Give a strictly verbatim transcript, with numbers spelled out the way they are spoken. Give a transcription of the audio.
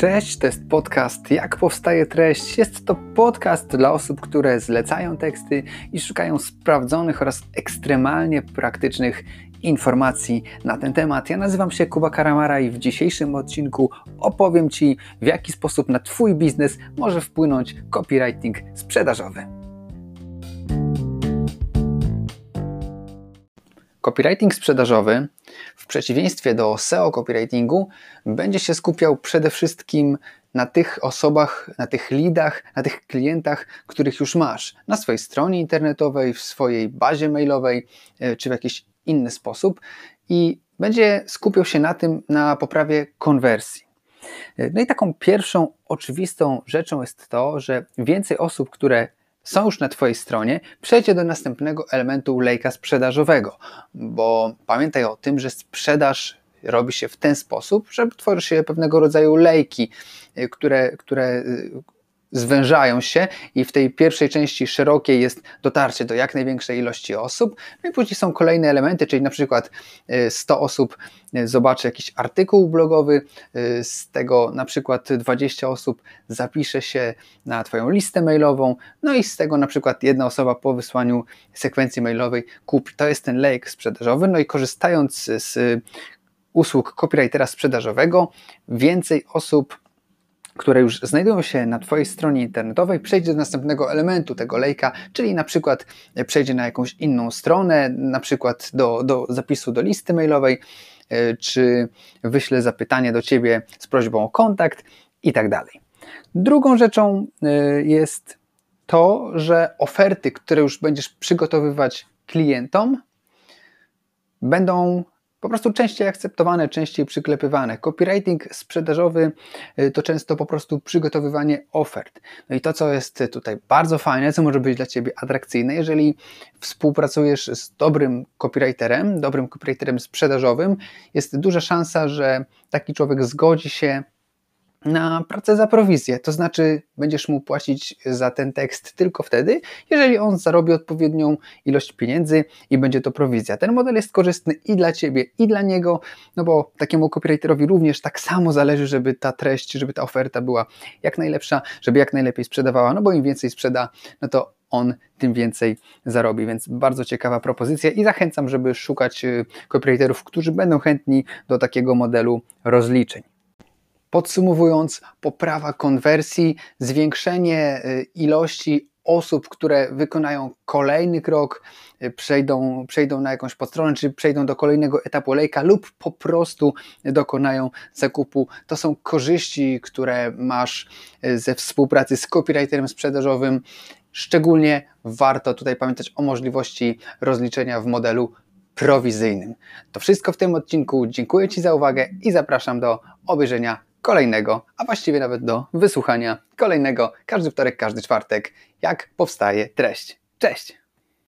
Cześć, to jest podcast Jak Powstaje Treść. Jest to podcast dla osób, które zlecają teksty i szukają sprawdzonych oraz ekstremalnie praktycznych informacji na ten temat. Ja nazywam się Kuba Karamara i w dzisiejszym odcinku opowiem Ci, w jaki sposób na Twój biznes może wpłynąć copywriting sprzedażowy. Copywriting sprzedażowy, w przeciwieństwie do S E O copywritingu, będzie się skupiał przede wszystkim na tych osobach, na tych leadach, na tych klientach, których już masz na swojej stronie internetowej, w swojej bazie mailowej, czy w jakiś inny sposób, i będzie skupiał się na tym, na poprawie konwersji. No i taką pierwszą oczywistą rzeczą jest to, że więcej osób, które są już na Twojej stronie, przejdzie do następnego elementu lejka sprzedażowego, bo pamiętaj o tym, że sprzedaż robi się w ten sposób, że tworzy się pewnego rodzaju lejki, które, które zwężają się, i w tej pierwszej części szerokiej jest dotarcie do jak największej ilości osób, no i później są kolejne elementy, czyli na przykład sto osób zobaczy jakiś artykuł blogowy, z tego na przykład dwadzieścia osób zapisze się na Twoją listę mailową, no i z tego na przykład jedna osoba po wysłaniu sekwencji mailowej kupi. To jest ten lejek sprzedażowy, no i korzystając z usług copywritera sprzedażowego, więcej osób, które już znajdują się na Twojej stronie internetowej, przejdzie do następnego elementu tego lejka, czyli na przykład przejdzie na jakąś inną stronę, na przykład do, do zapisu do listy mailowej, czy wyśle zapytanie do Ciebie z prośbą o kontakt i tak dalej. Drugą rzeczą jest to, że oferty, które już będziesz przygotowywać klientom, będą po prostu częściej akceptowane, częściej przyklepywane. Copywriting sprzedażowy to często po prostu przygotowywanie ofert. No i to, co jest tutaj bardzo fajne, co może być dla Ciebie atrakcyjne, jeżeli współpracujesz z dobrym copywriterem, dobrym copywriterem sprzedażowym, jest duża szansa, że taki człowiek zgodzi się na pracę za prowizję, to znaczy będziesz mu płacić za ten tekst tylko wtedy, jeżeli on zarobi odpowiednią ilość pieniędzy i będzie to prowizja. Ten model jest korzystny i dla Ciebie, i dla niego, no bo takiemu copywriterowi również tak samo zależy, żeby ta treść, żeby ta oferta była jak najlepsza, żeby jak najlepiej sprzedawała, no bo im więcej sprzeda, no to on tym więcej zarobi, więc bardzo ciekawa propozycja i zachęcam, żeby szukać copywriterów, którzy będą chętni do takiego modelu rozliczeń. Podsumowując, poprawa konwersji, zwiększenie ilości osób, które wykonają kolejny krok, przejdą, przejdą na jakąś podstronę, czy przejdą do kolejnego etapu lejka lub po prostu dokonają zakupu. To są korzyści, które masz ze współpracy z copywriterem sprzedażowym. Szczególnie warto tutaj pamiętać o możliwości rozliczenia w modelu prowizyjnym. To wszystko w tym odcinku. Dziękuję Ci za uwagę i zapraszam do obejrzenia kolejnego, a właściwie nawet do wysłuchania kolejnego, każdy wtorek, każdy czwartek, Jak powstaje treść. Cześć!